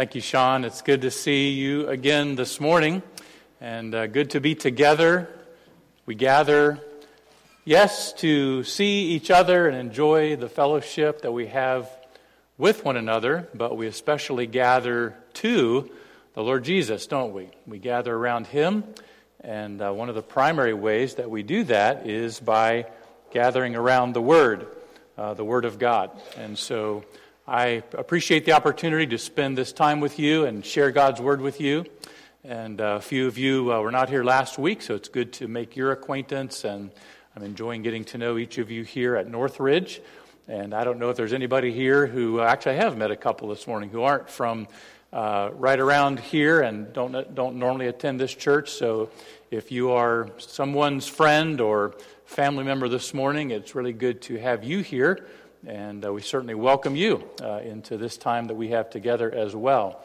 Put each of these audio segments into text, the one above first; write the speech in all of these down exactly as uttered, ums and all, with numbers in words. Thank you, Sean. It's good to see you again this morning, and uh, good to be together. We gather, yes, to see each other and enjoy the fellowship that we have with one another, but we especially gather to the Lord Jesus, don't we? We gather around Him, and uh, one of the primary ways that we do that is by gathering around the Word, uh, the Word of God. And so I appreciate the opportunity to spend this time with you and share God's Word with you. And uh, a few of you uh, were not here last week, so it's good to make your acquaintance. And I'm enjoying getting to know each of you here at Northridge. And I don't know if there's anybody here who, uh, actually I have met a couple this morning who aren't from uh, right around here and don't don't normally attend this church. So if you are someone's friend or family member this morning, it's really good to have you here. And uh, we certainly welcome you uh, into this time that we have together as well.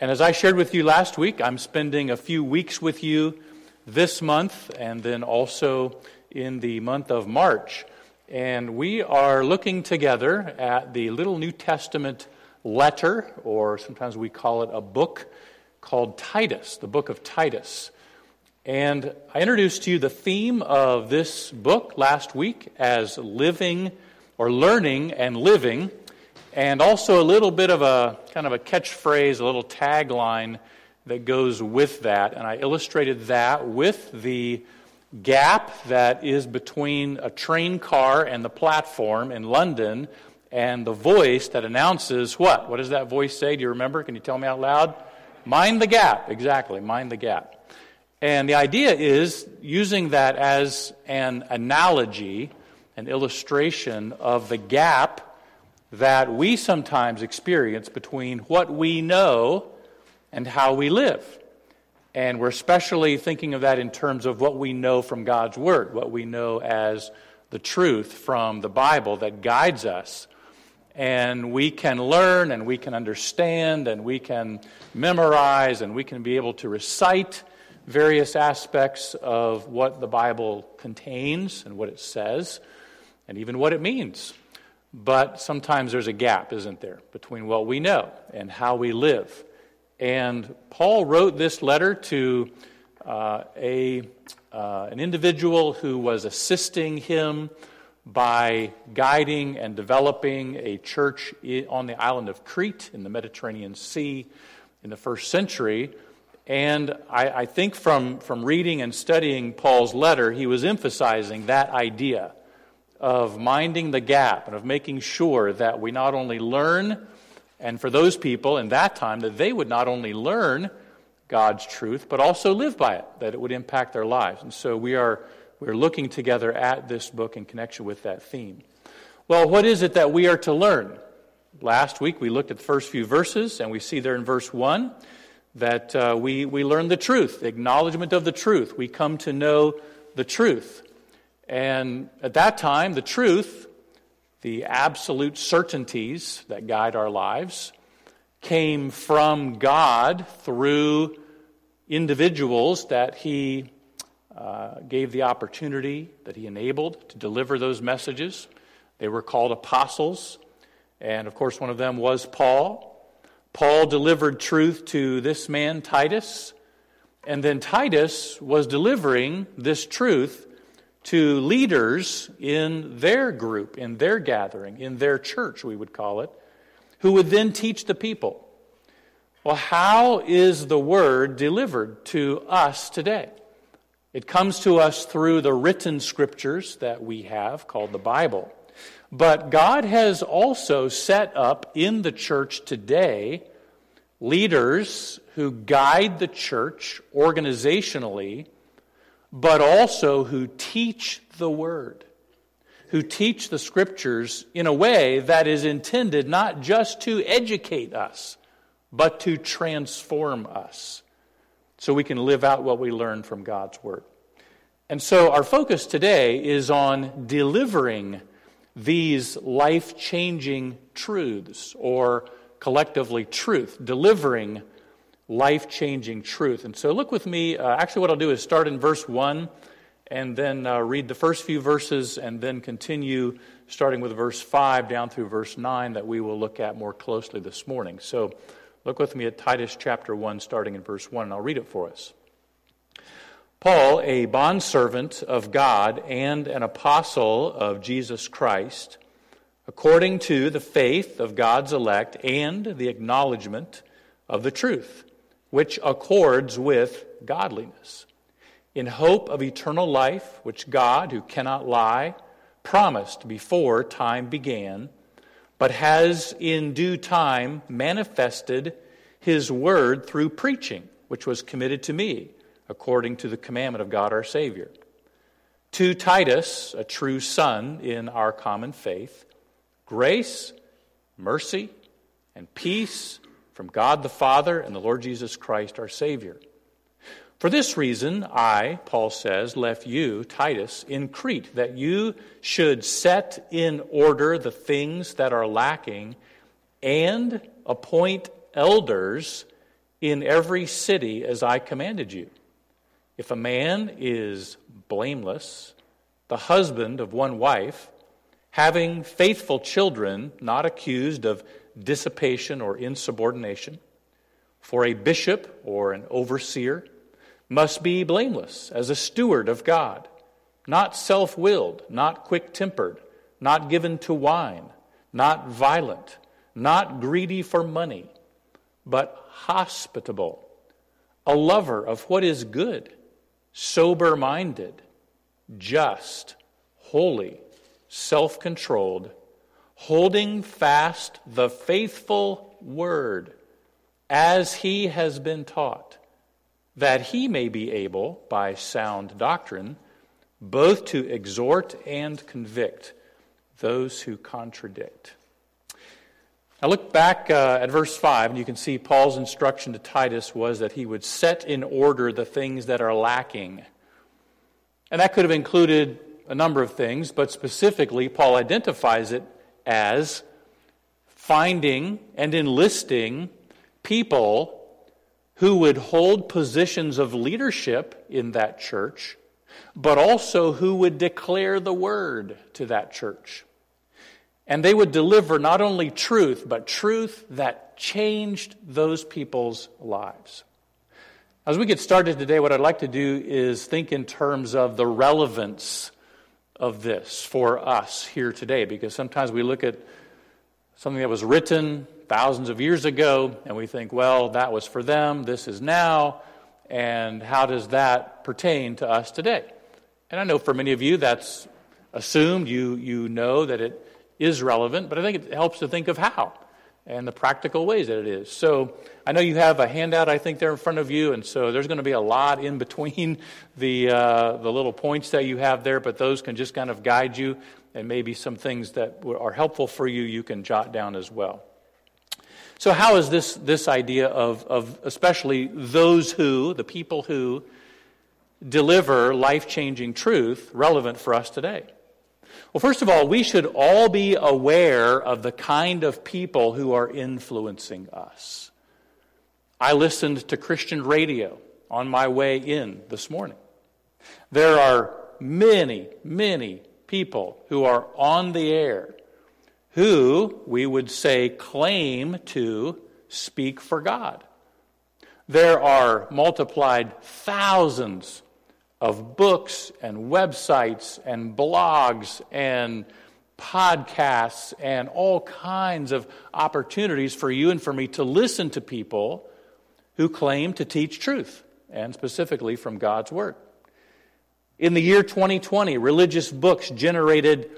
And as I shared with you last week, I'm spending a few weeks with you this month and then also in the month of March. And we are looking together at the little New Testament letter, or sometimes we call it a book, called Titus, the book of Titus. And I introduced to you the theme of this book last week as living or learning and living, and also a little bit of a kind of a catchphrase, a little tagline that goes with that. And I illustrated that with the gap that is between a train car and the platform in London and the voice that announces what? What does that voice say? Do you remember? Can you tell me out loud? Mind the gap. Exactly, mind the gap. And the idea is using that as an analogy, an illustration of the gap that we sometimes experience between what we know and how we live. And we're especially thinking of that in terms of what we know from God's Word, what we know as the truth from the Bible that guides us. And we can learn, and we can understand, and we can memorize, and we can be able to recite various aspects of what the Bible contains and what it says, and even what it means. But sometimes there's a gap, isn't there, between what we know and how we live. And Paul wrote this letter to uh, a uh, an individual who was assisting him by guiding and developing a church on the island of Crete in the Mediterranean Sea in the first century. And I, I think from, from reading and studying Paul's letter, he was emphasizing that idea of minding the gap and of making sure that we not only learn, and for those people in that time, that they would not only learn God's truth, but also live by it, that it would impact their lives. And so we are we're looking together at this book in connection with that theme. Well, what is it that we are to learn? Last week we looked at the first few verses, and we see there in verse one that uh, we, we learn the truth, the acknowledgement of the truth. We come to know the truth. And at that time, the truth, the absolute certainties that guide our lives, came from God through individuals that He uh, gave the opportunity, that He enabled to deliver those messages. They were called apostles. And, of course, one of them was Paul. Paul delivered truth to this man, Titus, and then Titus was delivering this truth to leaders in their group, in their gathering, in their church, we would call it, who would then teach the people. Well, how is the Word delivered to us today? It comes to us through the written scriptures that we have, called the Bible. But God has also set up in the church today leaders who guide the church organizationally, but also who teach the Word, who teach the Scriptures in a way that is intended not just to educate us, but to transform us, so we can live out what we learn from God's Word. And so our focus today is on delivering these life-changing truths, or collectively truth, delivering life-changing truth. And so look with me, uh, actually what I'll do is start in verse one, and then uh, read the first few verses, and then continue starting with verse five down through verse nine that we will look at more closely this morning. So Look with me at Titus chapter one, starting in verse one, and I'll read it for us. Paul, a bondservant of God and an apostle of Jesus Christ, according to the faith of God's elect and the acknowledgement of the truth, which accords with godliness, in hope of eternal life, which God, who cannot lie, promised before time began, but has in due time manifested his word through preaching, which was committed to me, according to the commandment of God our Savior. To Titus, a true son in our common faith, grace, mercy, and peace from God the Father and the Lord Jesus Christ our Savior. For this reason, I, Paul says, left you, Titus, in Crete, that you should set in order the things that are lacking and appoint elders in every city as I commanded you. If a man is blameless, the husband of one wife, having faithful children, not accused of dissipation or insubordination, for a bishop or an overseer must be blameless as a steward of God, not self-willed, not quick-tempered, not given to wine, not violent, not greedy for money, but hospitable, a lover of what is good, sober-minded, just, holy, self-controlled, holding fast the faithful word as he has been taught, that he may be able, by sound doctrine, both to exhort and convict those who contradict. Now look back uh, at verse five, and you can see Paul's instruction to Titus was that he would set in order the things that are lacking. And that could have included a number of things, but specifically, Paul identifies it as finding and enlisting people who would hold positions of leadership in that church, but also who would declare the word to that church. And they would deliver not only truth, but truth that changed those people's lives. As we get started today, what I'd like to do is think in terms of the relevance of this for us here today, because sometimes we look at something that was written thousands of years ago, and we think, well, that was for them, this is now, and how does that pertain to us today? And I know for many of you that's assumed, you you know that it is relevant, but I think it helps to think of how and the practical ways that it is. So I know you have a handout, I think, there in front of you, and so there's going to be a lot in between the uh, the little points that you have there, but those can just kind of guide you, and maybe some things that are helpful for you, you can jot down as well. So how is this this idea of, of especially those who, the people who, deliver life-changing truth relevant for us today? Well, first of all, we should all be aware of the kind of people who are influencing us. I listened to Christian radio on my way in this morning. There are many, many people who are on the air who we would say claim to speak for God. There are multiplied thousands of books and websites and blogs and podcasts and all kinds of opportunities for you and for me to listen to people who claim to teach truth, and specifically from God's Word. In the year twenty twenty, religious books generated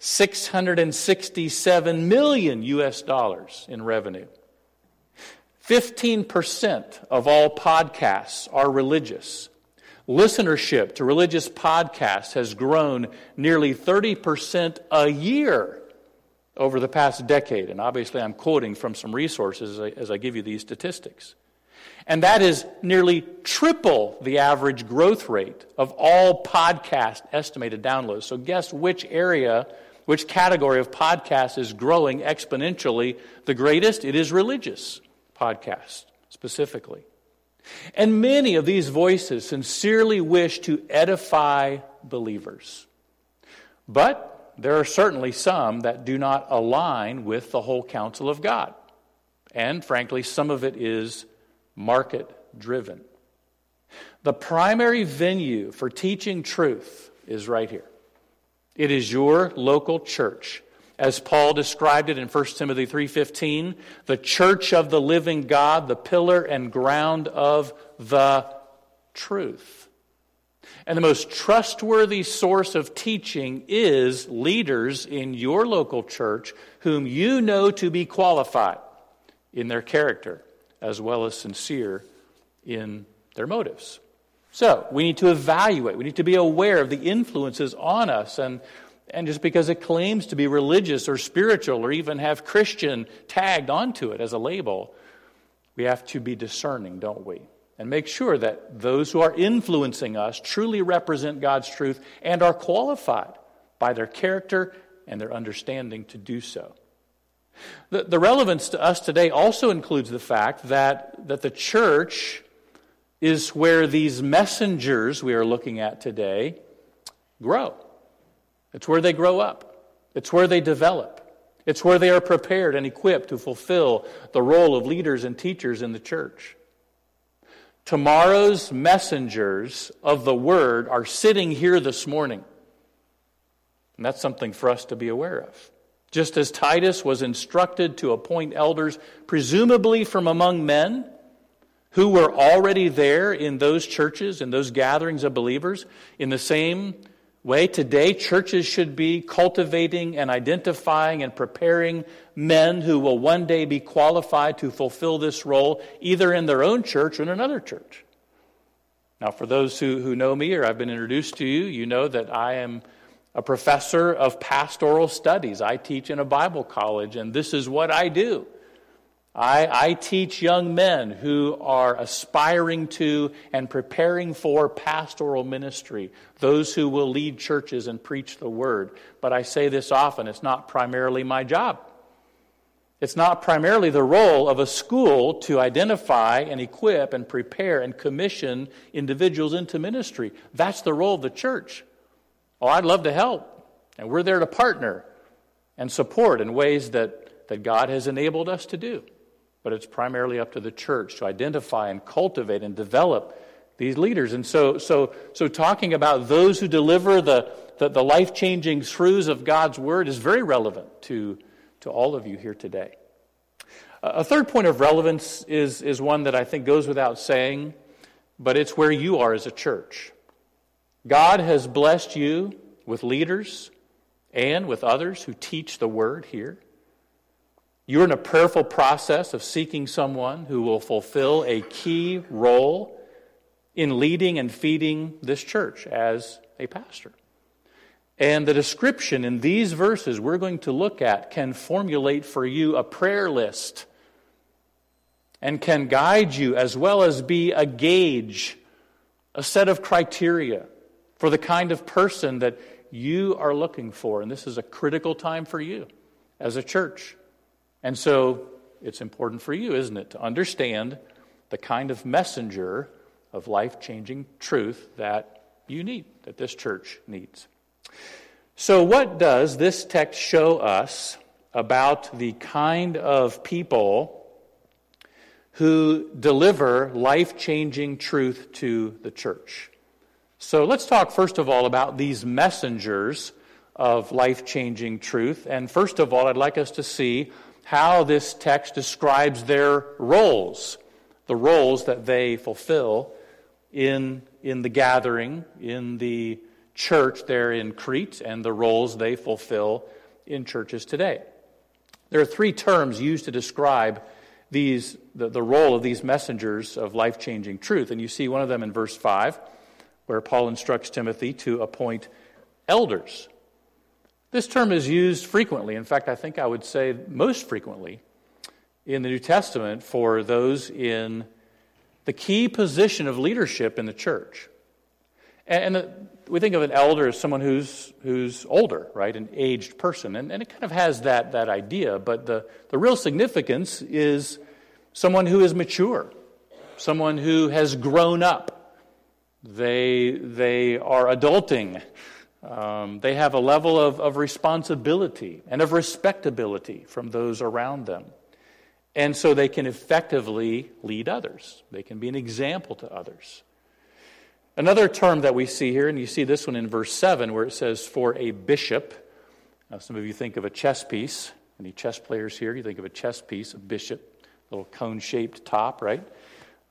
six hundred sixty-seven million U S dollars in revenue. fifteen percent of all podcasts are religious. Listenership to religious podcasts has grown nearly thirty percent a year over the past decade. And obviously I'm quoting from some resources as I give you these statistics. And that is nearly triple the average growth rate of all podcast estimated downloads. So guess which area, which category of podcast is growing exponentially the greatest? It is religious podcasts, specifically. And many of these voices sincerely wish to edify believers. But there are certainly some that do not align with the whole counsel of God. and frankly, some of it is market-driven. The primary venue for teaching truth is right here. It is your local church. As Paul described it in First Timothy three fifteen, the church of the living God, the pillar and ground of the truth. And the most trustworthy source of teaching is leaders in your local church whom you know to be qualified in their character as well as sincere in their motives. So we need to evaluate. We need to be aware of the influences on us. And, and just because it claims to be religious or spiritual or even have Christian tagged onto it as a label, we have to be discerning, don't we? And make sure that those who are influencing us truly represent God's truth and are qualified by their character and their understanding to do so. The, the relevance to us today also includes the fact that, that the church is where these messengers we are looking at today grow. It's where they grow up. It's where they develop. It's where they are prepared and equipped to fulfill the role of leaders and teachers in the church. Tomorrow's messengers of the word are sitting here this morning. And that's something for us to be aware of. Just as Titus was instructed to appoint elders, presumably from among men who were already there in those churches, in those gatherings of believers, in the same way today, churches should be cultivating and identifying and preparing men who will one day be qualified to fulfill this role, either in their own church or in another church. Now, for those who, who know me or I've been introduced to you, you know that I am a professor of pastoral studies. I teach in a Bible college, and this is what I do. I, I teach young men who are aspiring to and preparing for pastoral ministry, those who will lead churches and preach the word. But I say this often, it's not primarily my job. It's not primarily the role of a school to identify and equip and prepare and commission individuals into ministry. That's the role of the church. Oh, I'd love to help, and we're there to partner and support in ways that, that God has enabled us to do. But it's primarily up to the church to identify and cultivate and develop these leaders. And so so, so talking about those who deliver the, the, the life-changing truths of God's word is very relevant to, to all of you here today. Uh, a third point of relevance is, is one that I think goes without saying, but it's where you are as a church. God has blessed you with leaders and with others who teach the word here. You're in a prayerful process of seeking someone who will fulfill a key role in leading and feeding this church as a pastor. And the description in these verses we're going to look at can formulate for you a prayer list and can guide you as well as be a gauge, a set of criteria for the kind of person that you are looking for. And this is a critical time for you as a church. And so it's important for you, isn't it, to understand the kind of messenger of life-changing truth that you need, that this church needs. So what does this text show us about the kind of people who deliver life-changing truth to the church? So let's talk first of all about these messengers of life-changing truth. And first of all, I'd like us to see how this text describes their roles, the roles that they fulfill in, in the gathering, in the church there in Crete, and the roles they fulfill in churches today. There are three terms used to describe these the, the role of these messengers of life-changing truth. And you see one of them in verse five, where Paul instructs Timothy to appoint elders. This term is used frequently. In fact, I think I would say most frequently in the New Testament for those in the key position of leadership in the church. And we think of an elder as someone who's who's older, right, an aged person. And, and it kind of has that, that idea, but the, the real significance is someone who is mature, someone who has grown up. They, they are adulting. Um, they have a level of, of responsibility and of respectability from those around them. And so they can effectively lead others. They can be an example to others. Another term that we see here, and you see this one in verse seven, where it says, for a bishop. Now, some of you think of a chess piece. Any chess players here? You think of a chess piece, a bishop, a little cone-shaped top, right?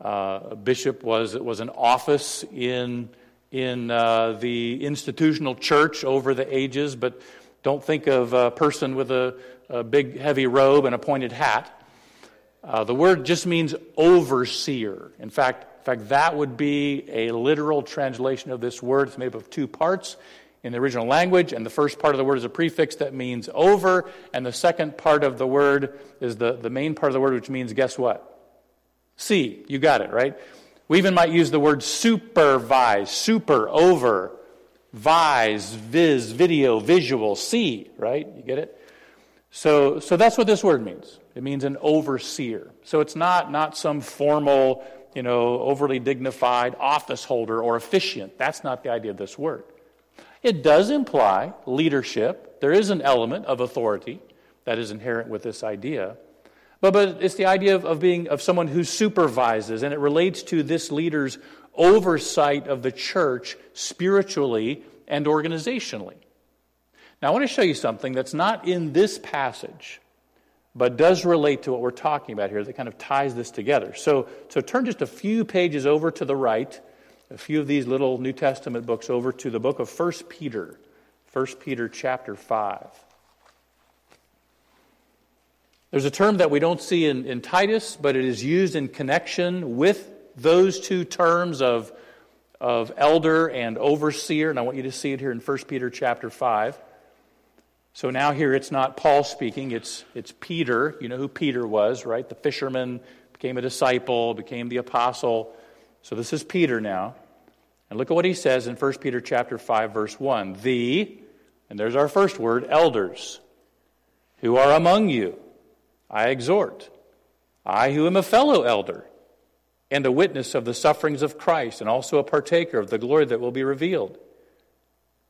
Uh, a bishop was it was an office in, in uh, the institutional church over the ages, but don't think of a person with a, a big, heavy robe and a pointed hat. Uh, the word just means overseer. In fact, in fact, that would be a literal translation of this word. It's made up of two parts in the original language, and the first part of the word is a prefix that means over, and the second part of the word is the, the main part of the word, which means, guess what? See, you got it, right? We even might use the word supervise, super, over, vise, viz, video, visual, see, right? You get it? So, so that's what this word means. It means an overseer. So it's not, not some formal, you know, overly dignified office holder or officiant. That's not the idea of this word. It does imply leadership. There is an element of authority that is inherent with this idea. But, but it's the idea of, of being of someone who supervises, and it relates to this leader's oversight of the church spiritually and organizationally. Now, I want to show you something that's not in this passage, but does relate to what we're talking about here that kind of ties this together. So, so turn just a few pages over to the right, a few of these little New Testament books over to the book of First Peter, First Peter chapter five. There's a term that we don't see in, in Titus, but it is used in connection with those two terms of, of elder and overseer, and I want you to see it here in First Peter chapter five. So now here it's not Paul speaking, it's it's Peter. You know who Peter was, right? The fisherman, became a disciple, became the apostle. So this is Peter now. And look at what he says in First Peter chapter five, verse one. The, and there's our first word, elders, who are among you, I exhort. I who am a fellow elder, and a witness of the sufferings of Christ, and also a partaker of the glory that will be revealed.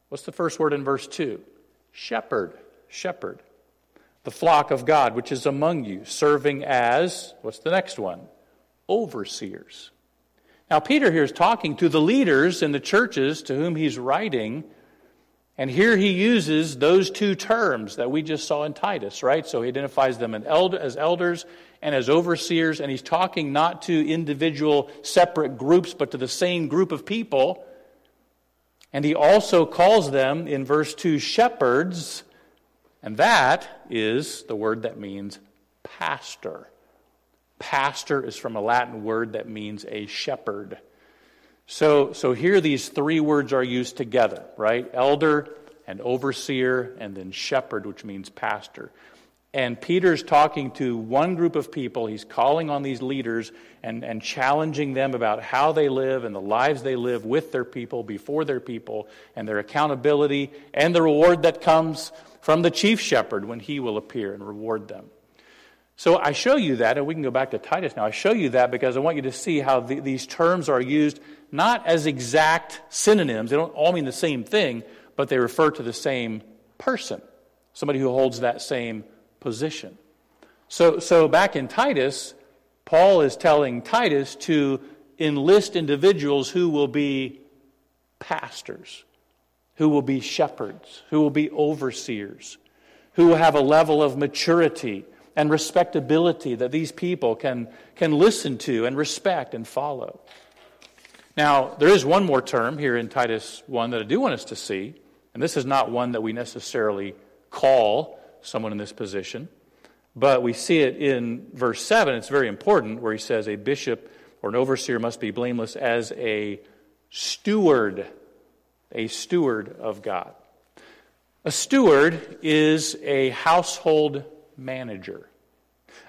What's the first word in verse two? Shepherd, shepherd, the flock of God which is among you, serving as, what's the next one? Overseers. Now, Peter here is talking to the leaders in the churches to whom he's writing, and here he uses those two terms that we just saw in Titus, right? So he identifies them in elder, as elders and as overseers, and he's talking not to individual separate groups, but to the same group of people. And he also calls them, in verse two, shepherds, and that is the word that means pastor. Pastor is from a Latin word that means a shepherd. So, so here these three words are used together, right? Elder and overseer, and then shepherd, which means pastor. And Peter's talking to one group of people. He's calling on these leaders and, and challenging them about how they live and the lives they live with their people, before their people, and their accountability and the reward that comes from the chief shepherd when he will appear and reward them. So I show you that, and we can go back to Titus now. I show you that because I want you to see how the, these terms are used not as exact synonyms. They don't all mean the same thing, but they refer to the same person, somebody who holds that same position. So, so back in Titus, Paul is telling Titus to enlist individuals who will be pastors, who will be shepherds, who will be overseers, who will have a level of maturity and respectability that these people can, can listen to and respect and follow. Now, there is one more term here in Titus one that I do want us to see, and this is not one that we necessarily call someone in this position, but we see it in verse seven. It's very important where he says a bishop or an overseer must be blameless as a steward, a steward of God. A steward is a household manager.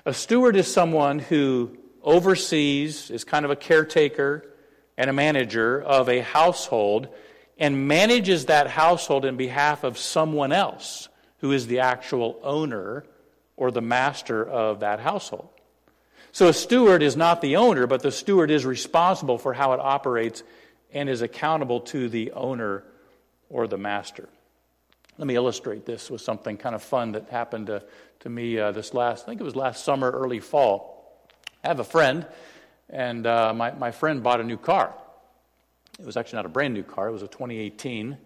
A steward is someone who oversees, is kind of a caretaker and a manager of a household and manages that household in behalf of someone else who is the actual owner or the master of that household. So a steward is not the owner, but the steward is responsible for how it operates and is accountable to the owner or the master. Let me illustrate this with something kind of fun that happened to, to me uh, this last, I think it was last summer, early fall. I have a friend, and uh, my, my friend bought a new car. It was actually not a brand new car, it was a twenty eighteen,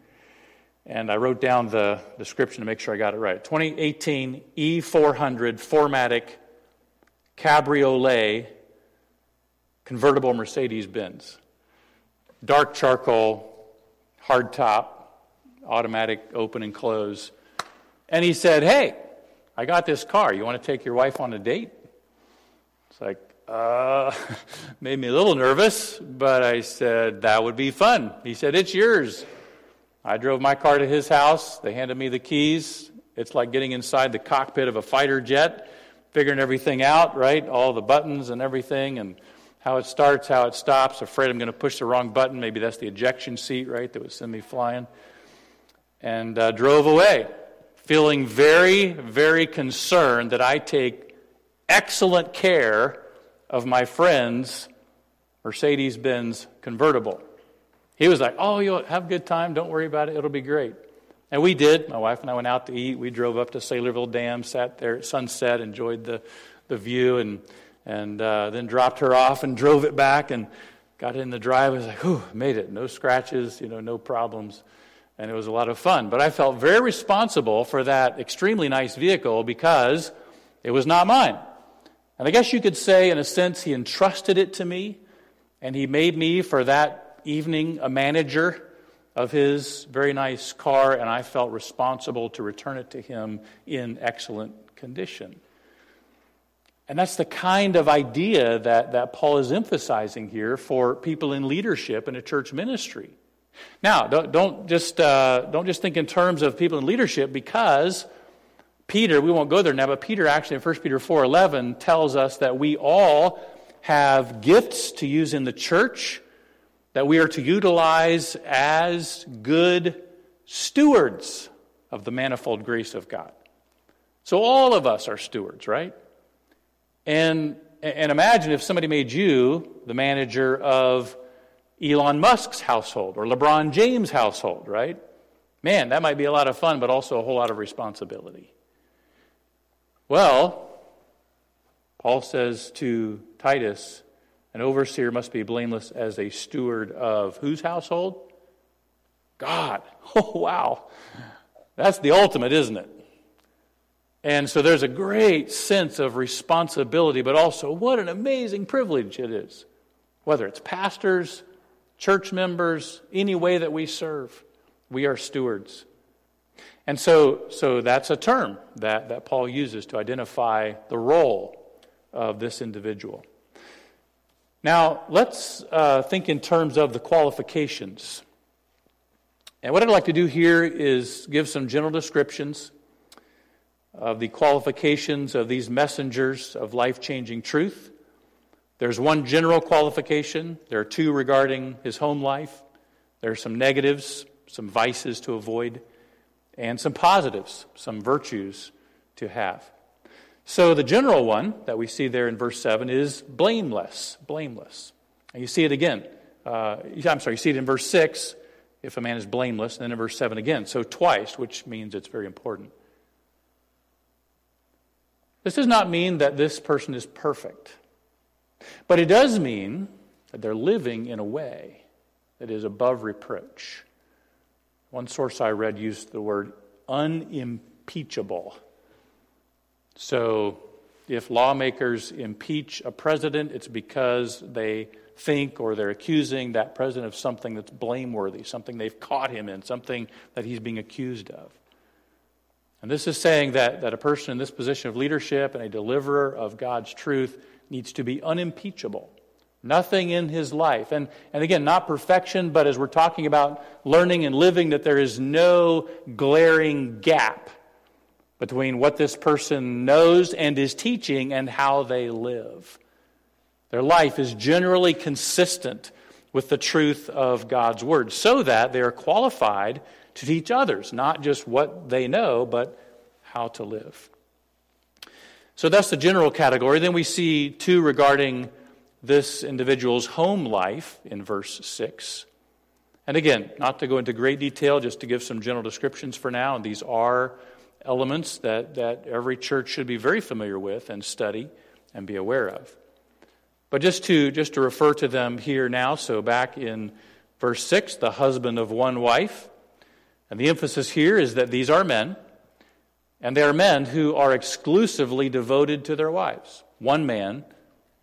and I wrote down the description to make sure I got it right. twenty eighteen E four hundred four-matic Cabriolet convertible Mercedes-Benz. Dark charcoal, hard top, automatic open and close. And he said, "Hey, I got this car. You want to take your wife on a date?" It's like, uh, made me a little nervous, but I said, that would be fun. He said, "It's yours." I drove my car to his house. They handed me the keys. It's like getting inside the cockpit of a fighter jet, figuring everything out, right? All the buttons and everything, and how it starts, how it stops. Afraid I'm going to push the wrong button. Maybe that's the ejection seat, right? That would send me flying. And uh, drove away, feeling very, very concerned that I take excellent care of my friend's Mercedes-Benz convertible. He was like, "Oh, you'll have a good time. Don't worry about it. It'll be great." And we did. My wife and I went out to eat. We drove up to Sailorville Dam, sat there at sunset, enjoyed the, the view, and and uh, then dropped her off and drove it back and got in the drive. I was like, "Whew, made it. No scratches, you know, no problems." And it was a lot of fun. But I felt very responsible for that extremely nice vehicle because it was not mine. And I guess you could say, in a sense, he entrusted it to me, and he made me, for that evening, a manager of his very nice car, and I felt responsible to return it to him in excellent condition. And that's the kind of idea that, that Paul is emphasizing here for people in leadership in a church ministry. Now, don't, don't just uh, don't just think in terms of people in leadership, because Peter, we won't go there now, but Peter actually in First Peter four eleven tells us that we all have gifts to use in the church that we are to utilize as good stewards of the manifold grace of God. So all of us are stewards, right? And, and imagine if somebody made you the manager of Elon Musk's household or LeBron James' household, right? Man, that might be a lot of fun, but also a whole lot of responsibility. Well, Paul says to Titus, an overseer must be blameless as a steward of whose household? God. Oh, wow. That's the ultimate, isn't it? And so there's a great sense of responsibility, but also what an amazing privilege it is, whether it's pastors, church members, any way that we serve, we are stewards. And so so that's a term that, that Paul uses to identify the role of this individual. Now, let's uh, think in terms of the qualifications. And what I'd like to do here is give some general descriptions of the qualifications of these messengers of life-changing truth. There's one general qualification. There are two regarding his home life. There are some negatives, some vices to avoid, and some positives, some virtues to have. So the general one that we see there in verse seven is blameless, blameless. And you see it again. Uh, I'm sorry, you see it in verse six, if a man is blameless, and then in verse seven again. So twice, which means it's very important. This does not mean that this person is perfect. But it does mean that they're living in a way that is above reproach. One source I read used the word unimpeachable. So if lawmakers impeach a president, it's because they think or they're accusing that president of something that's blameworthy, something they've caught him in, something that he's being accused of. And this is saying that, that a person in this position of leadership and a deliverer of God's truth needs to be unimpeachable. Nothing in his life. And, and again, not perfection, but as we're talking about learning and living, that there is no glaring gap between what this person knows and is teaching and how they live. Their life is generally consistent with the truth of God's Word, so that they are qualified to teach others, not just what they know, but how to live. So that's the general category. Then we see two regarding this individual's home life in verse six. And again, not to go into great detail, just to give some general descriptions for now, and these are elements that, that every church should be very familiar with and study and be aware of. But just to just to refer to them here now, so back in verse six, the husband of one wife. And the emphasis here is that these are men, and they are men who are exclusively devoted to their wives. One man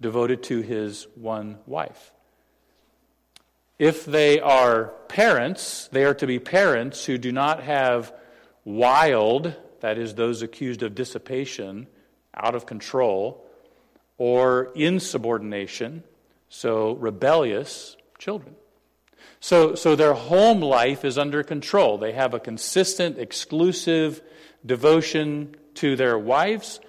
devoted to his one wife. If they are parents, they are to be parents who do not have wild, that is, those accused of dissipation, out of control, or insubordination, so rebellious children. So, so their home life is under control. They have a consistent, exclusive devotion to their wives,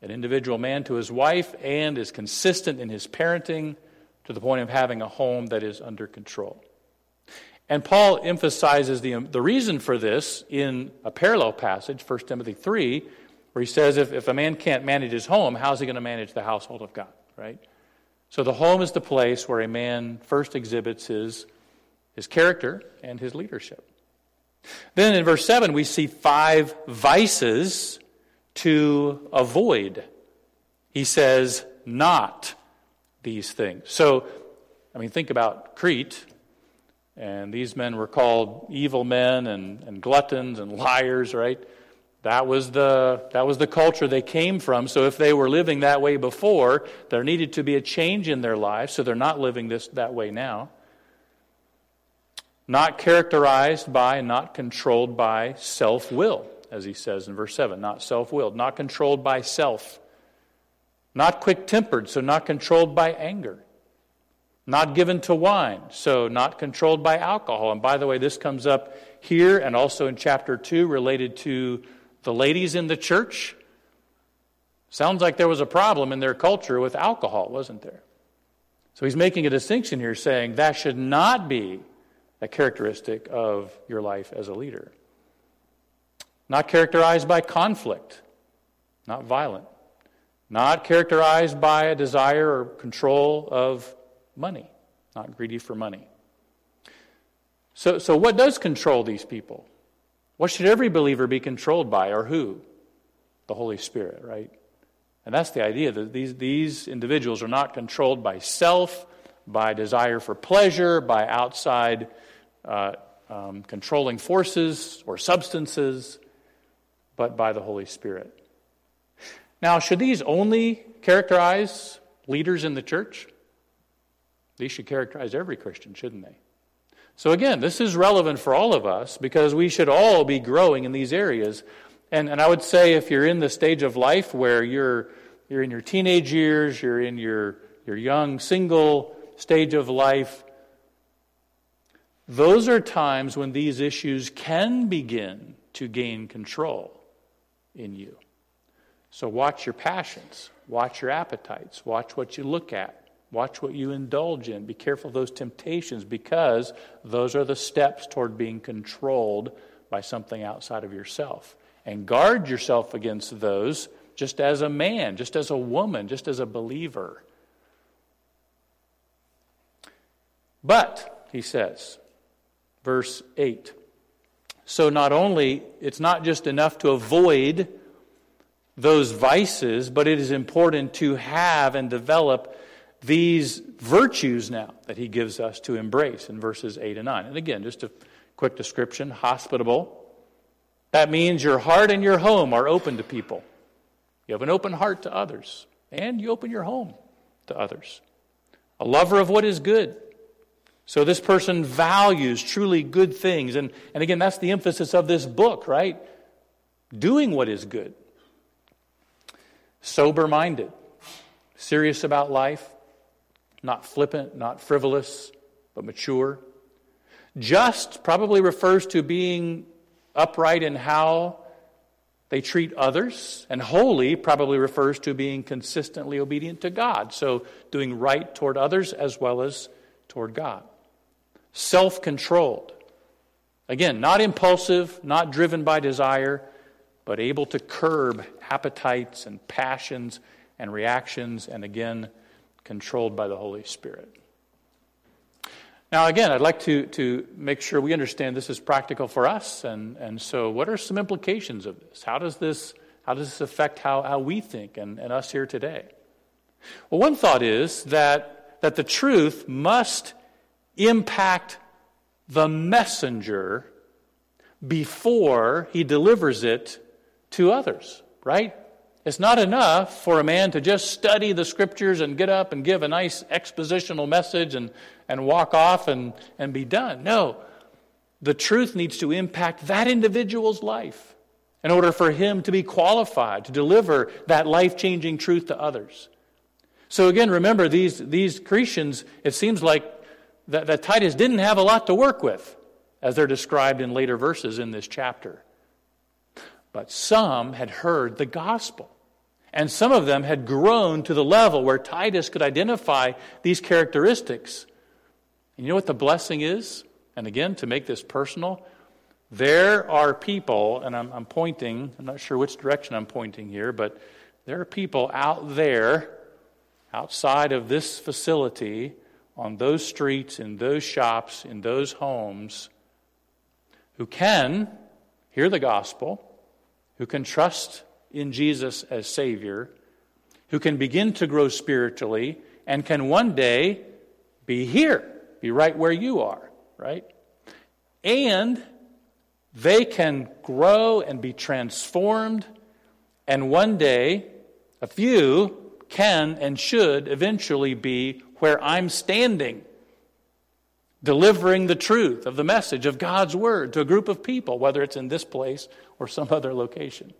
an individual man to his wife, and is consistent in his parenting to the point of having a home that is under control. And Paul emphasizes the, the reason for this in a parallel passage, First Timothy three, where he says if, if a man can't manage his home, how's he going to manage the household of God, right? So the home is the place where a man first exhibits his, his character and his leadership. Then in verse seven, we see five vices to avoid. He says, not these things. So, I mean, think about Crete. And these men were called evil men and, and gluttons and liars, right? That was the that was the culture they came from. So if they were living that way before, there needed to be a change in their lives. So they're not living this that way now. Not characterized by, not controlled by self-will, as he says in verse seven. Not self-willed, not controlled by self. Not quick-tempered, so not controlled by anger. Not given to wine, so not controlled by alcohol. And by the way, this comes up here and also in chapter two related to the ladies in the church. Sounds like there was a problem in their culture with alcohol, wasn't there? So he's making a distinction here saying that should not be a characteristic of your life as a leader. Not characterized by conflict, not violent. Not characterized by a desire or control of money, not greedy for money. So, so what does control these people? What should every believer be controlled by, or who? The Holy Spirit, right? And that's the idea, that these, these individuals are not controlled by self, by desire for pleasure, by outside uh, um, controlling forces or substances, but by the Holy Spirit. Now, should these only characterize leaders in the church? These should characterize every Christian, shouldn't they? So again, this is relevant for all of us because we should all be growing in these areas. And and I would say if you're in the stage of life where you're you're in your teenage years, you're in your, your young, single stage of life, those are times when these issues can begin to gain control in you. So watch your passions, watch your appetites, watch what you look at. Watch what you indulge in. Be careful of those temptations because those are the steps toward being controlled by something outside of yourself. And guard yourself against those just as a man, just as a woman, just as a believer. But, he says, verse eight, so not only, it's not just enough to avoid those vices, but it is important to have and develop these virtues now that he gives us to embrace in verses eight and nine. And again, just a quick description, hospitable. That means your heart and your home are open to people. You have an open heart to others, and you open your home to others. A lover of what is good. So this person values truly good things. And, and again, that's the emphasis of this book, right? Doing what is good. Sober-minded. Serious about life. Not flippant, not frivolous, but mature. Just probably refers to being upright in how they treat others. And holy probably refers to being consistently obedient to God. So doing right toward others as well as toward God. Self-controlled. Again, not impulsive, not driven by desire, but able to curb appetites and passions and reactions and again, controlled by the Holy Spirit. Now, again, I'd like to, to make sure we understand this is practical for us. And, and so what are some implications of this? How does this, how does this affect how, how we think and, and us here today? Well, one thought is that, that the truth must impact the messenger before he delivers it to others, right? It's not enough for a man to just study the Scriptures and get up and give a nice expositional message and, and walk off and, and be done. No, the truth needs to impact that individual's life in order for him to be qualified to deliver that life-changing truth to others. So again, remember, these, these Cretians, it seems like that, that Titus didn't have a lot to work with, as they're described in later verses in this chapter. But some had heard the gospel. And some of them had grown to the level where Titus could identify these characteristics. And you know what the blessing is? And again, to make this personal, there are people, and I'm, I'm pointing, I'm not sure which direction I'm pointing here, but there are people out there, outside of this facility, on those streets, in those shops, in those homes, who can hear the gospel, who can trust in Jesus as Savior, who can begin to grow spiritually, and can one day be here, be right where you are, right? And they can grow and be transformed, and one day, a few can and should eventually be where I'm standing, delivering the truth of the message of God's Word to a group of people, whether it's in this place or some other location.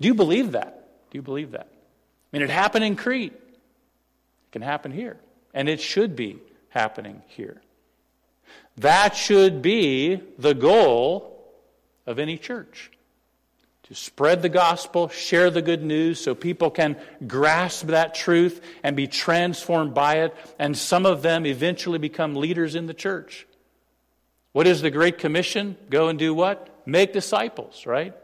Do you believe that? Do you believe that? I mean, it happened in Crete. It can happen here. And it should be happening here. That should be the goal of any church. To spread the gospel, share the good news so people can grasp that truth and be transformed by it, and some of them eventually become leaders in the church. What is the Great Commission? Go and do what? Make disciples, right?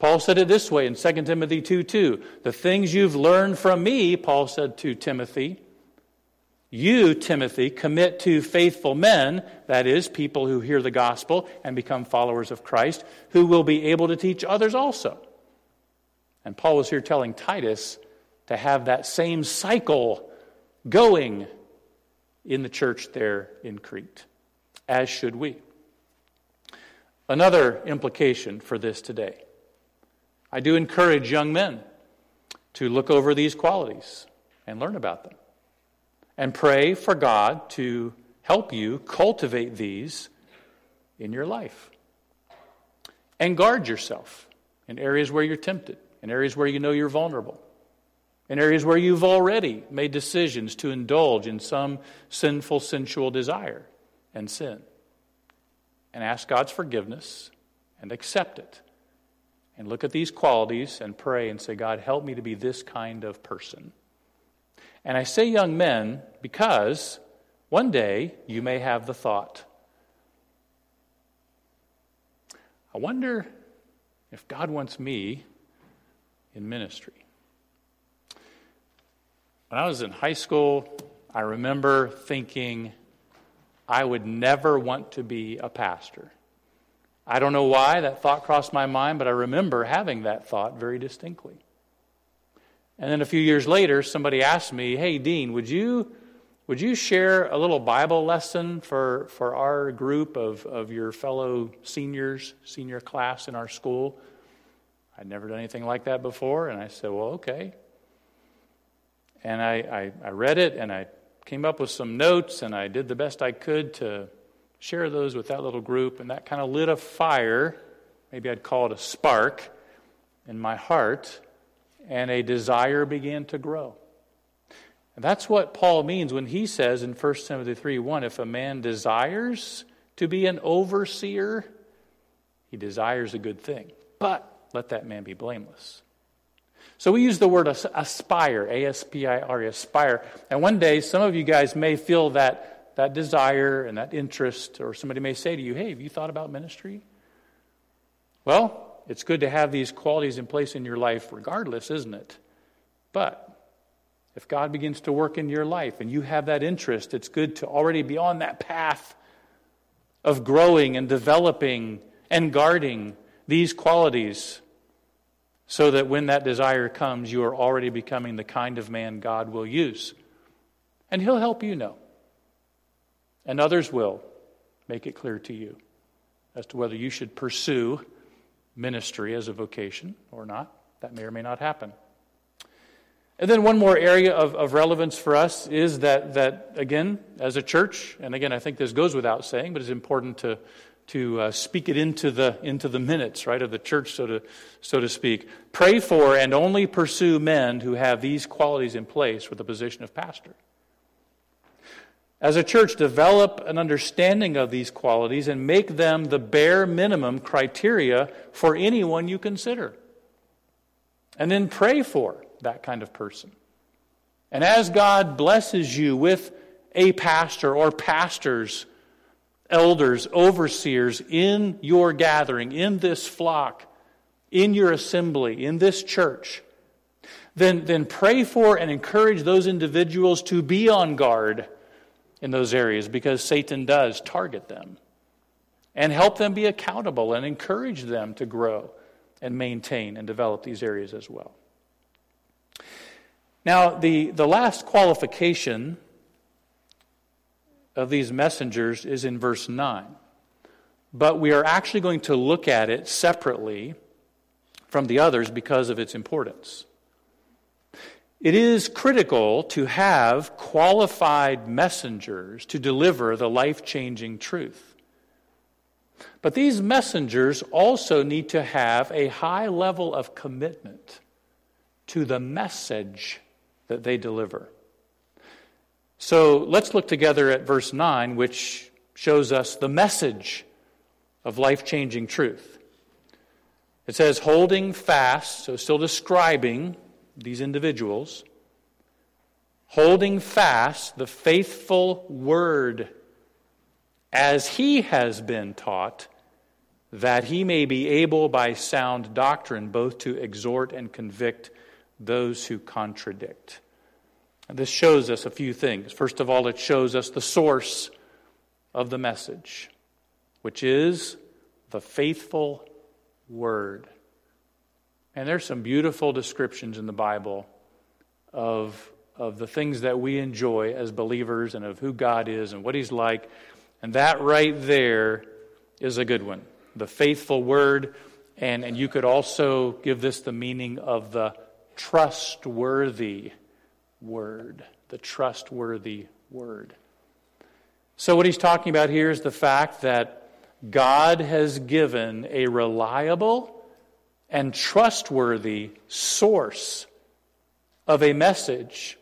Paul said it this way in Second Timothy two two. The things you've learned from me, Paul said to Timothy, you, Timothy, commit to faithful men, that is, people who hear the gospel and become followers of Christ, who will be able to teach others also. And Paul was here telling Titus to have that same cycle going in the church there in Crete, as should we. Another implication for this today. I do encourage young men to look over these qualities and learn about them, and pray for God to help you cultivate these in your life. And guard yourself in areas where you're tempted, in areas where you know you're vulnerable, in areas where you've already made decisions to indulge in some sinful, sensual desire and sin. And ask God's forgiveness and accept it. And look at these qualities and pray and say, God, help me to be this kind of person. And I say young men because one day you may have the thought, I wonder if God wants me in ministry. When I was in high school, I remember thinking I would never want to be a pastor. I don't know why that thought crossed my mind, but I remember having that thought very distinctly. And then a few years later, somebody asked me, hey, Dean, would you would you share a little Bible lesson for, for our group of, of your fellow seniors, senior class in our school? I'd never done anything like that before, and I said, well, okay. And I, I, I read it, and I came up with some notes, and I did the best I could to share those with that little group, and that kind of lit a fire, maybe I'd call it a spark, in my heart. And a desire began to grow. And that's what Paul means when he says in First Timothy three one, if a man desires to be an overseer, he desires a good thing. But let that man be blameless. So we use the word aspire, A S P I R E, aspire. And one day, some of you guys may feel that, that desire and that interest, or somebody may say to you, hey, have you thought about ministry? Well, it's good to have these qualities in place in your life regardless, isn't it? But If God begins to work in your life and you have that interest, it's good to already be on that path of growing and developing and guarding these qualities so that when that desire comes, you are already becoming the kind of man God will use. And He'll help you know. And others will make it clear to you as to whether you should pursue ministry as a vocation or not. That may or may not happen. And then one more area of, of relevance for us is that, that, again, as a church, and again, I think this goes without saying, but it's important to to uh, speak it into the into the minutes, right, of the church, so to so to speak. Pray for and only pursue men who have these qualities in place for the position of pastor. As a church, develop an understanding of these qualities and make them the bare minimum criteria for anyone you consider. And then pray for that kind of person. And as God blesses you with a pastor or pastors, elders, overseers in your gathering, in this flock, in your assembly, in this church, then, then pray for and encourage those individuals to be on guard in those areas, because Satan does target them, and help them be accountable and encourage them to grow and maintain and develop these areas as well. Now, the, the last qualification of these messengers is in verse nine. But we are actually going to look at it separately from the others because of its importance. It is critical to have qualified messengers to deliver the life-changing truth. But these messengers also need to have a high level of commitment to the message that they deliver. So let's look together at verse nine, which shows us the message of life-changing truth. It says, holding fast, so still describing these individuals, holding fast the faithful word as he has been taught, that he may be able by sound doctrine both to exhort and convict those who contradict. And this shows us a few things. First of all, it shows us the source of the message, which is the faithful word. And there's some beautiful descriptions in the Bible of, of the things that we enjoy as believers and of who God is and what He's like. And that right there is a good one, the faithful word. And, and you could also give this the meaning of the trustworthy word, the trustworthy word. So what he's talking about here is the fact that God has given a reliable and trustworthy source of a message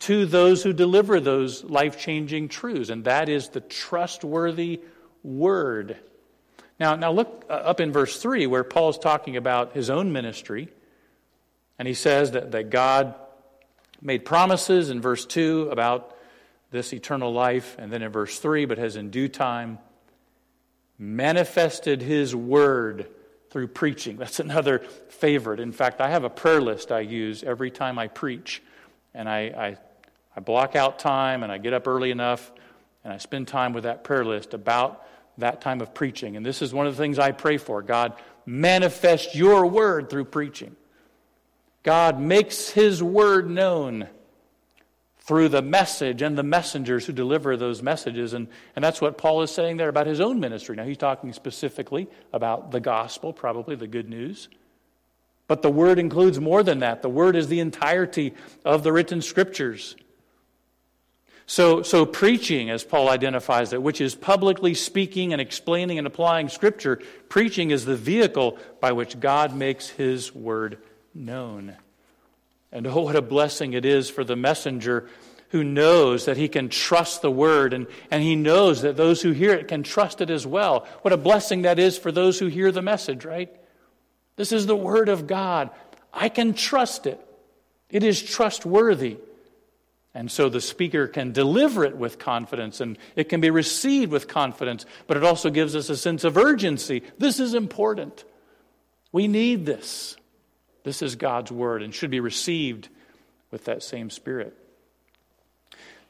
to those who deliver those life-changing truths, and that is the trustworthy word. Now, now look up in verse three where Paul's talking about his own ministry, and he says that, that God made promises in verse two about this eternal life, and then in verse three, but has in due time manifested His word through preaching. That's another favorite. In fact, I have a prayer list I use every time I preach. And I, I, I block out time, and I get up early enough, and I spend time with that prayer list about that time of preaching. And this is one of the things I pray for. God, manifest Your word through preaching. God makes His word known through the message and the messengers who deliver those messages. And, and that's what Paul is saying there about his own ministry. Now, he's talking specifically about the gospel, probably the good news. But the word includes more than that. The word is the entirety of the written scriptures. So, so preaching, as Paul identifies it, which is publicly speaking and explaining and applying scripture, preaching is the vehicle by which God makes His word known. And oh, what a blessing it is for the messenger who knows that he can trust the word, and, and he knows that those who hear it can trust it as well. What a blessing that is for those who hear the message, right? This is the word of God. I can trust it. It is trustworthy. And so the speaker can deliver it with confidence, and it can be received with confidence, but it also gives us a sense of urgency. This is important. We need this. This is God's word and should be received with that same Spirit.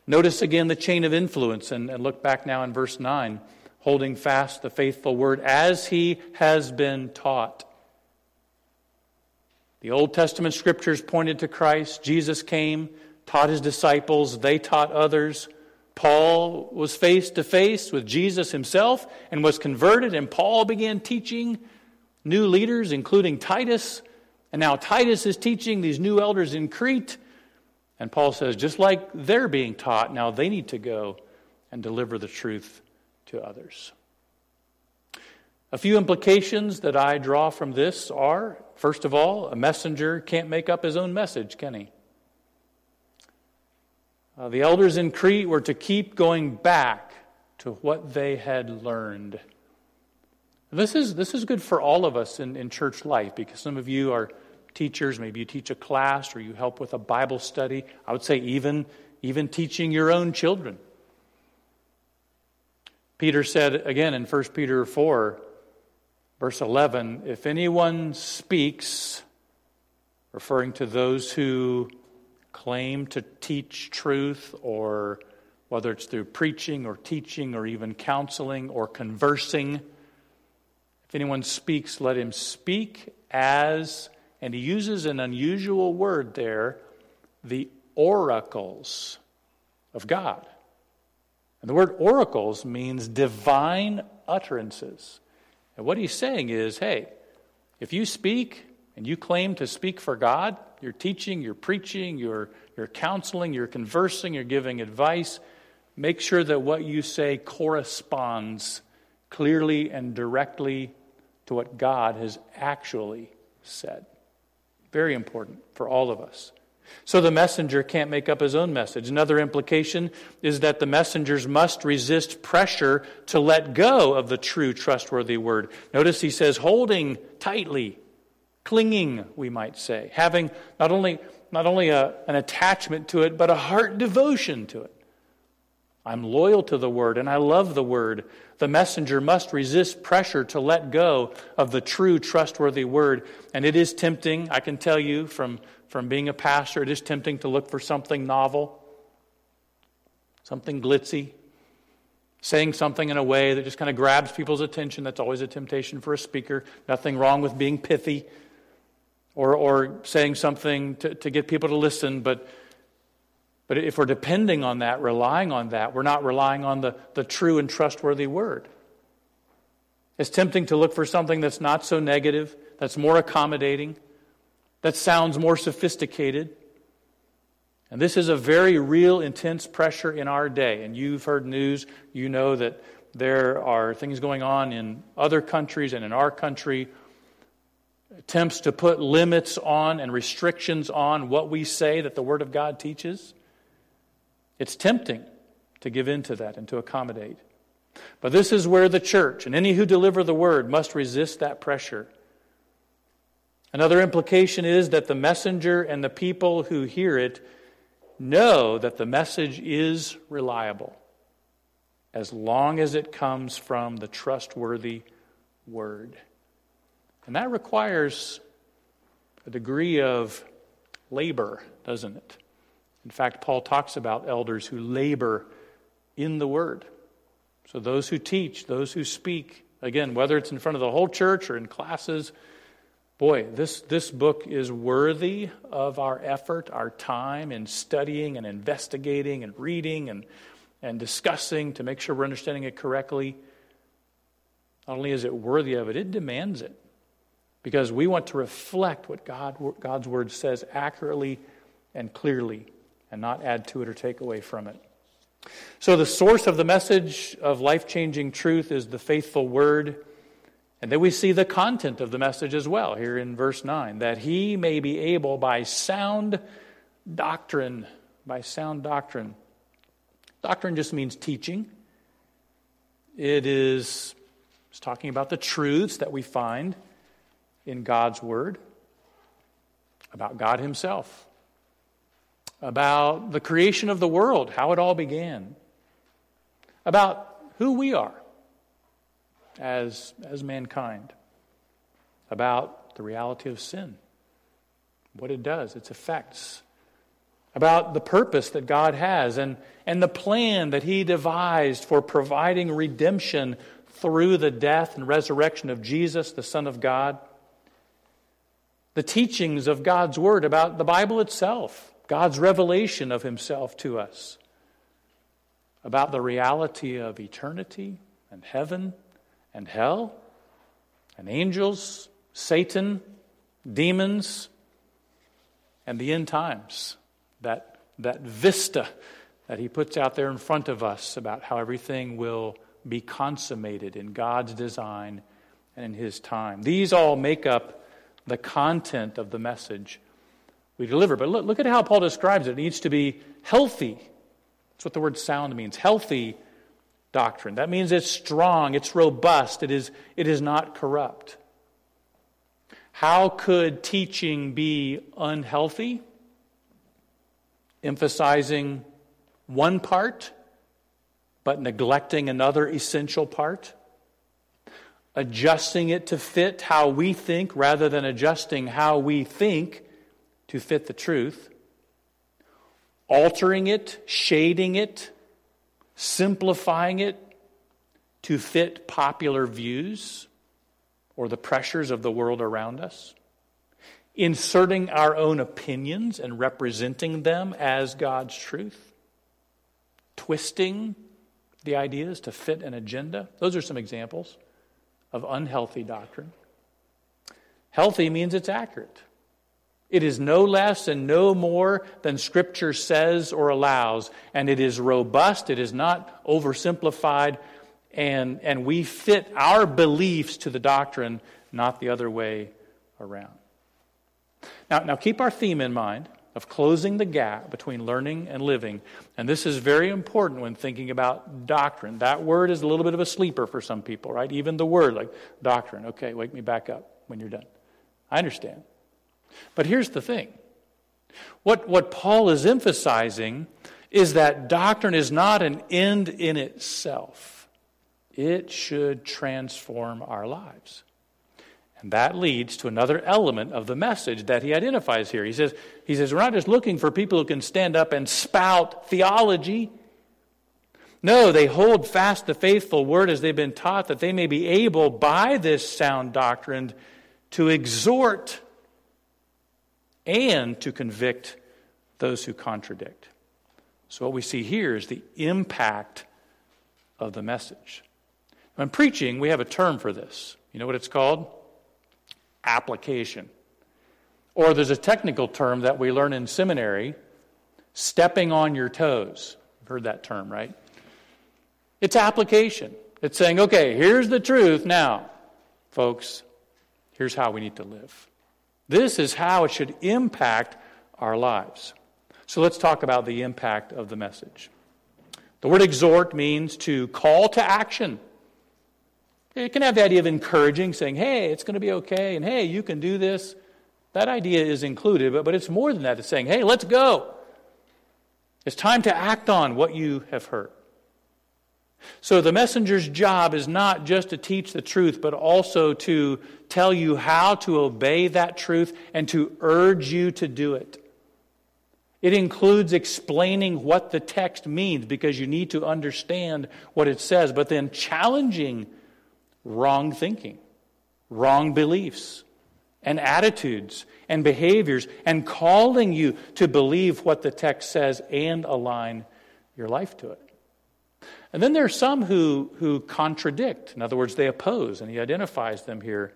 Notice again the chain of influence, and, and look back now in verse nine. Holding fast the faithful word as he has been taught. The Old Testament scriptures pointed to Christ. Jesus came, taught his disciples, they taught others. Paul was face to face with Jesus himself and was converted, and Paul began teaching new leaders, including Titus. And now Titus is teaching these new elders in Crete. And Paul says, just like they're being taught, now they need to go and deliver the truth to others. A few implications that I draw from this are, first of all, a messenger can't make up his own message, can he? Uh, the elders in Crete were to keep going back to what they had learned. This is this is good for all of us in, in church life, because some of you are teachers, maybe you teach a class or you help with a Bible study. I would say even, even teaching your own children. Peter said again in First Peter four, verse eleven, if anyone speaks, referring to those who claim to teach truth, or whether it's through preaching or teaching or even counseling or conversing, if anyone speaks, let him speak as, and he uses an unusual word there, the oracles of God. And the word oracles means divine utterances. And what he's saying is, hey, if you speak and you claim to speak for God, you're teaching, you're preaching, you're, you're counseling, you're conversing, you're giving advice, make sure that what you say corresponds clearly and directly to what God has actually said. Very important for all of us. So the messenger can't make up his own message. Another implication is that the messengers must resist pressure to let go of the true, trustworthy word. Notice he says, holding tightly, clinging, we might say, having not only not only a, an attachment to it, but a heart devotion to it. I'm loyal to the word, and I love the word. The messenger must resist pressure to let go of the true, trustworthy word. And it is tempting, I can tell you from... From being a pastor, it is tempting to look for something novel, something glitzy, saying something in a way that just kind of grabs people's attention. That's always a temptation for a speaker. Nothing wrong with being pithy or or saying something to, to get people to listen. But but if we're depending on that, relying on that, we're not relying on the, the true and trustworthy word. It's tempting to look for something that's not so negative, that's more accommodating, that sounds more sophisticated. And this is a very real, intense pressure in our day. And you've heard news, you know that there are things going on in other countries and in our country, attempts to put limits on and restrictions on what we say that the Word of God teaches. It's tempting to give in to that and to accommodate. But this is where the church and any who deliver the Word must resist that pressure. Another implication is that the messenger and the people who hear it know that the message is reliable as long as it comes from the trustworthy word. And that requires a degree of labor, doesn't it? In fact, Paul talks about elders who labor in the word. So those who teach, those who speak, again, whether it's in front of the whole church or in classes, boy, this, this book is worthy of our effort, our time in studying and investigating and reading and, and discussing to make sure we're understanding it correctly. Not only is it worthy of it, it demands it, because we want to reflect what God God's Word says accurately and clearly and not add to it or take away from it. So the source of the message of life-changing truth is the faithful Word. And then we see the content of the message as well here in verse nine, that he may be able by sound doctrine, by sound doctrine. Doctrine just means teaching. It is it's talking about the truths that we find in God's Word, about God himself, about the creation of the world, how it all began, about who we are as as mankind, about the reality of sin, what it does, its effects, about the purpose that God has and, and the plan that He devised for providing redemption through the death and resurrection of Jesus, the Son of God. The teachings of God's Word about the Bible itself, God's revelation of Himself to us, about the reality of eternity and heaven and hell and angels, Satan, demons, and the end times. That that vista that He puts out there in front of us about how everything will be consummated in God's design and in His time. These all make up the content of the message we deliver. But look, look at how Paul describes it. It needs to be healthy. That's what the word sound means. Healthy doctrine. That means it's strong, it's robust, it is, it is not corrupt. How could teaching be unhealthy? Emphasizing one part, but neglecting another essential part. Adjusting it to fit how we think rather than adjusting how we think to fit the truth. Altering it, shading it, simplifying it to fit popular views or the pressures of the world around us. Inserting our own opinions and representing them as God's truth. Twisting the ideas to fit an agenda. Those are some examples of unhealthy doctrine. Healthy means it's accurate. It is no less and no more than Scripture says or allows. And it is robust. It is not oversimplified. And, and we fit our beliefs to the doctrine, not the other way around. Now, now keep our theme in mind of closing the gap between learning and living. And this is very important when thinking about doctrine. That word is a little bit of a sleeper for some people, right? Even the word, like doctrine. Okay, wake me back up when you're done. I understand. But here's the thing. What, what Paul is emphasizing is that doctrine is not an end in itself. It should transform our lives. And that leads to another element of the message that he identifies here. He says, he says, we're not just looking for people who can stand up and spout theology. No, they hold fast the faithful word as they've been taught, that they may be able by this sound doctrine to exhort and to convict those who contradict. So what we see here is the impact of the message. When preaching, we have a term for this. You know what it's called? Application. Or there's a technical term that we learn in seminary, stepping on your toes. You've heard that term, right? It's application. It's saying, okay, here's the truth now, folks. Here's how we need to live. This is how it should impact our lives. So let's talk about the impact of the message. The word exhort means to call to action. It can have the idea of encouraging, saying, hey, it's going to be okay, and hey, you can do this. That idea is included, but, but it's more than that. It's saying, hey, let's go. It's time to act on what you have heard. So the messenger's job is not just to teach the truth, but also to tell you how to obey that truth and to urge you to do it. It includes explaining what the text means because you need to understand what it says, but then challenging wrong thinking, wrong beliefs, and attitudes, and behaviors, and calling you to believe what the text says and align your life to it. And then there are some who, who contradict. In other words, they oppose, and he identifies them here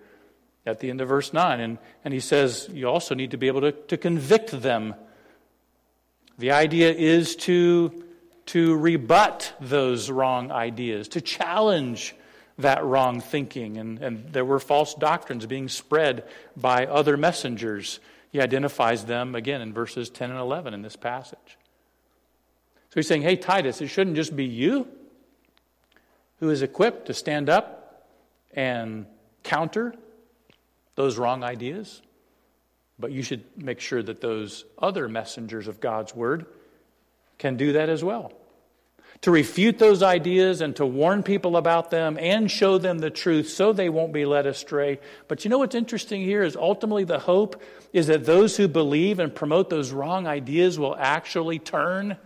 at the end of verse nine. And, and he says you also need to be able to, to convict them. The idea is to, to rebut those wrong ideas, to challenge that wrong thinking. And, and there were false doctrines being spread by other messengers. He identifies them, again, in verses ten and eleven in this passage. So he's saying, hey, Titus, it shouldn't just be you who is equipped to stand up and counter those wrong ideas, but you should make sure that those other messengers of God's word can do that as well. to refute those ideas and to warn people about them and show them the truth so they won't be led astray. But you know what's interesting here is ultimately the hope is that those who believe and promote those wrong ideas will actually turn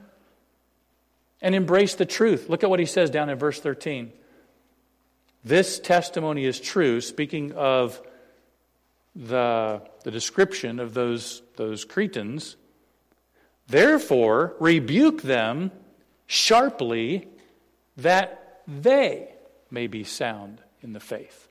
and embrace the truth. Look at what he says down in verse thirteen. This testimony is true, speaking of the, the description of those, those Cretans. Therefore, rebuke them sharply, that they may be sound in the faith.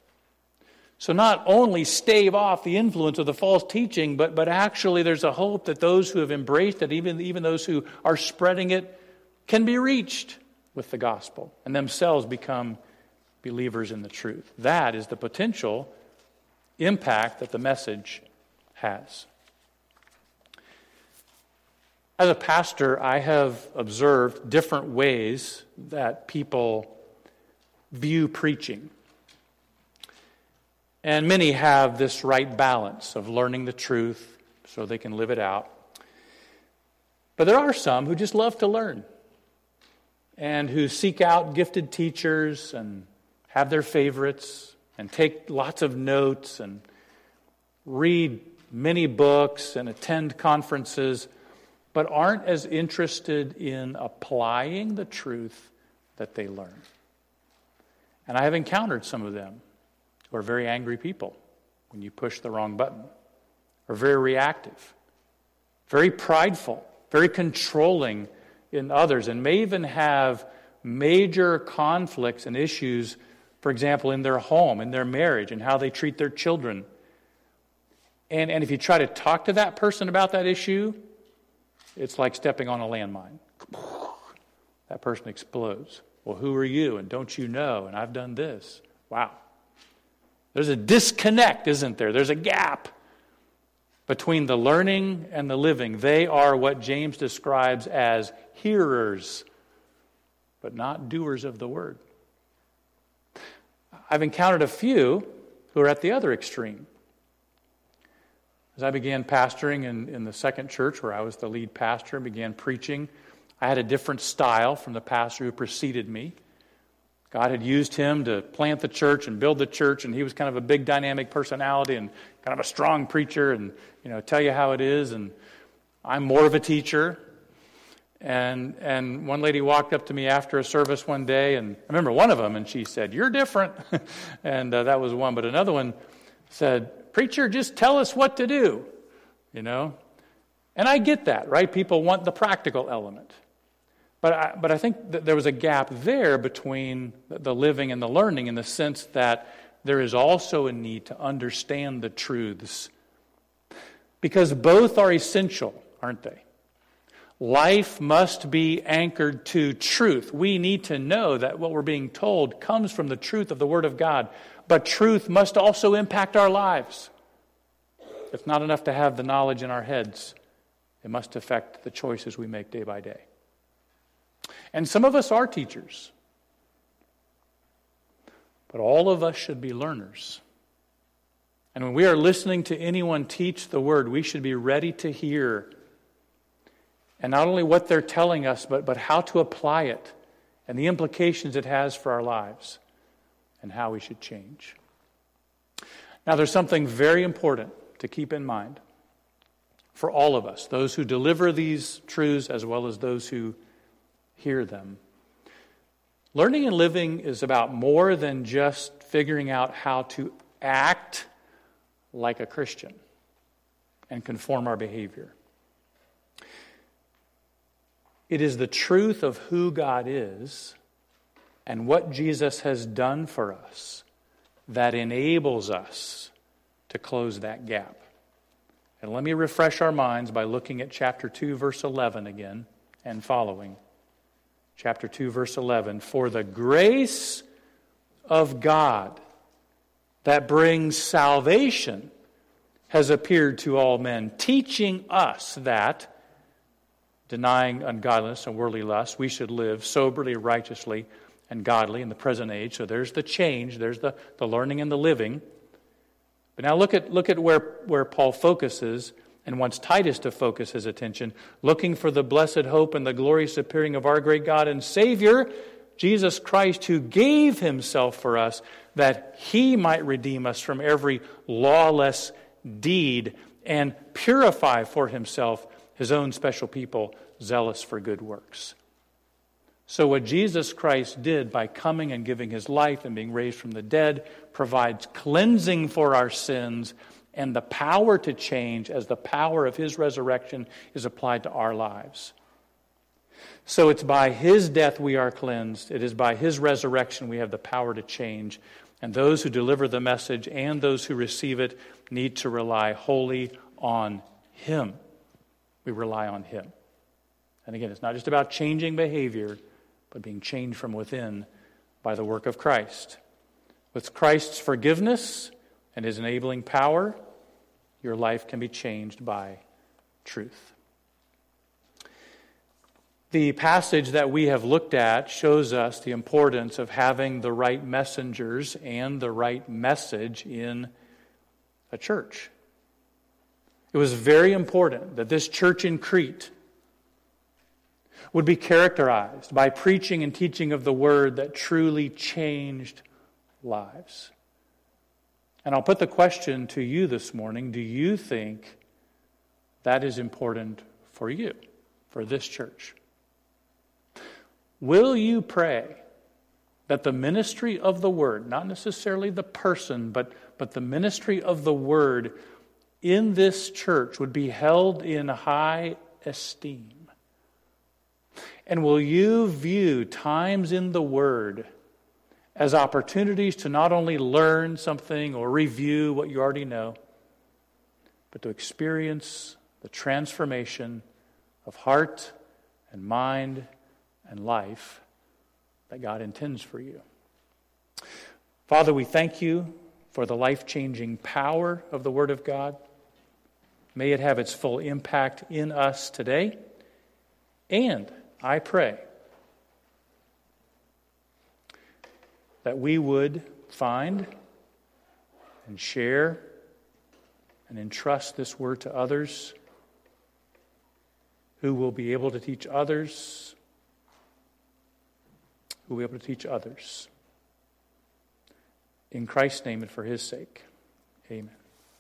So not only stave off the influence of the false teaching, but, but actually there's a hope that those who have embraced it, even, even those who are spreading it, can be reached with the gospel and themselves become believers in the truth. That is the potential impact that the message has. As a pastor, I have observed different ways that people view preaching. And many have this right balance of learning the truth so they can live it out. But there are some who just love to learn and who seek out gifted teachers and have their favorites and take lots of notes and read many books and attend conferences, but aren't as interested in applying the truth that they learn. And I have encountered some of them who are very angry people when you push the wrong button, or very reactive, very prideful, very controlling in others, and may even have major conflicts and issues, for example, in their home, in their marriage, and how they treat their children. And, and if you try to talk to that person about that issue, it's like stepping on a landmine. That person explodes. Well, who are you? And don't you know? And I've done this. Wow. There's a disconnect, isn't there? There's a gap between the learning and the living. They are what James describes as hearers, but not doers of the word. I've encountered a few who are at the other extreme. As I began pastoring in, in the second church where I was the lead pastor and began preaching, I had a different style from the pastor who preceded me. God had used him to plant the church and build the church, and he was kind of a big dynamic personality and kind of a strong preacher and, you know, tell you how it is, and I'm more of a teacher. And and one lady walked up to me after a service one day, and I remember one of them, and she said, "You're different." and uh, that was one, but another one said, "Preacher, just tell us what to do," you know. And I get that, right? People want the practical element. But I, but I think that there was a gap there between the living and the learning in the sense that there is also a need to understand the truths, because both are essential, aren't they? Life must be anchored to truth. We need to know that what we're being told comes from the truth of the Word of God. But truth must also impact our lives. It's not enough to have the knowledge in our heads. It must affect the choices we make day by day. And some of us are teachers. But all of us should be learners. And when we are listening to anyone teach the Word, we should be ready to hear. And not only what they're telling us, but, but how to apply it and the implications it has for our lives, and how we should change. Now, there's something very important to keep in mind for all of us, those who deliver these truths as well as those who hear them. Learning and living is about more than just figuring out how to act like a Christian and conform our behavior. It is the truth of who God is and what Jesus has done for us that enables us to close that gap. And let me refresh our minds by looking at chapter two, verse eleven again and following. Chapter two, verse eleven. For the grace of God that brings salvation has appeared to all men, teaching us that, denying ungodliness and worldly lust, we should live soberly, righteously, and godly in the present age. So there's the change, there's the, the learning and the living. But now look at look at where, where Paul focuses and wants Titus to focus his attention, looking for the blessed hope and the glorious appearing of our great God and Savior, Jesus Christ, who gave himself for us, that he might redeem us from every lawless deed and purify for himself his own special people, zealous for good works. So what Jesus Christ did by coming and giving his life and being raised from the dead provides cleansing for our sins, and the power to change as the power of his resurrection is applied to our lives. So it's by his death we are cleansed. It is by his resurrection we have the power to change. And those who deliver the message and those who receive it need to rely wholly on him. We rely on him. And again, it's not just about changing behavior, but being changed from within by the work of Christ. With Christ's forgiveness and his enabling power, your life can be changed by truth. The passage that we have looked at shows us the importance of having the right messengers and the right message in a church. It was very important that this church in Crete would be characterized by preaching and teaching of the word that truly changed lives. And I'll put the question to you this morning, do you think that is important for you, for this church? Will you pray that the ministry of the word, not necessarily the person, but, but the ministry of the word in this church would be held in high esteem? And will you view times in the word as opportunities to not only learn something or review what you already know, but to experience the transformation of heart and mind and life that God intends for you? Father, we thank you for the life-changing power of the Word of God. May it have its full impact in us today. And I pray that we would find and share and entrust this Word to others who will be able to teach others who will be able to teach others. In Christ's name and for his sake, amen.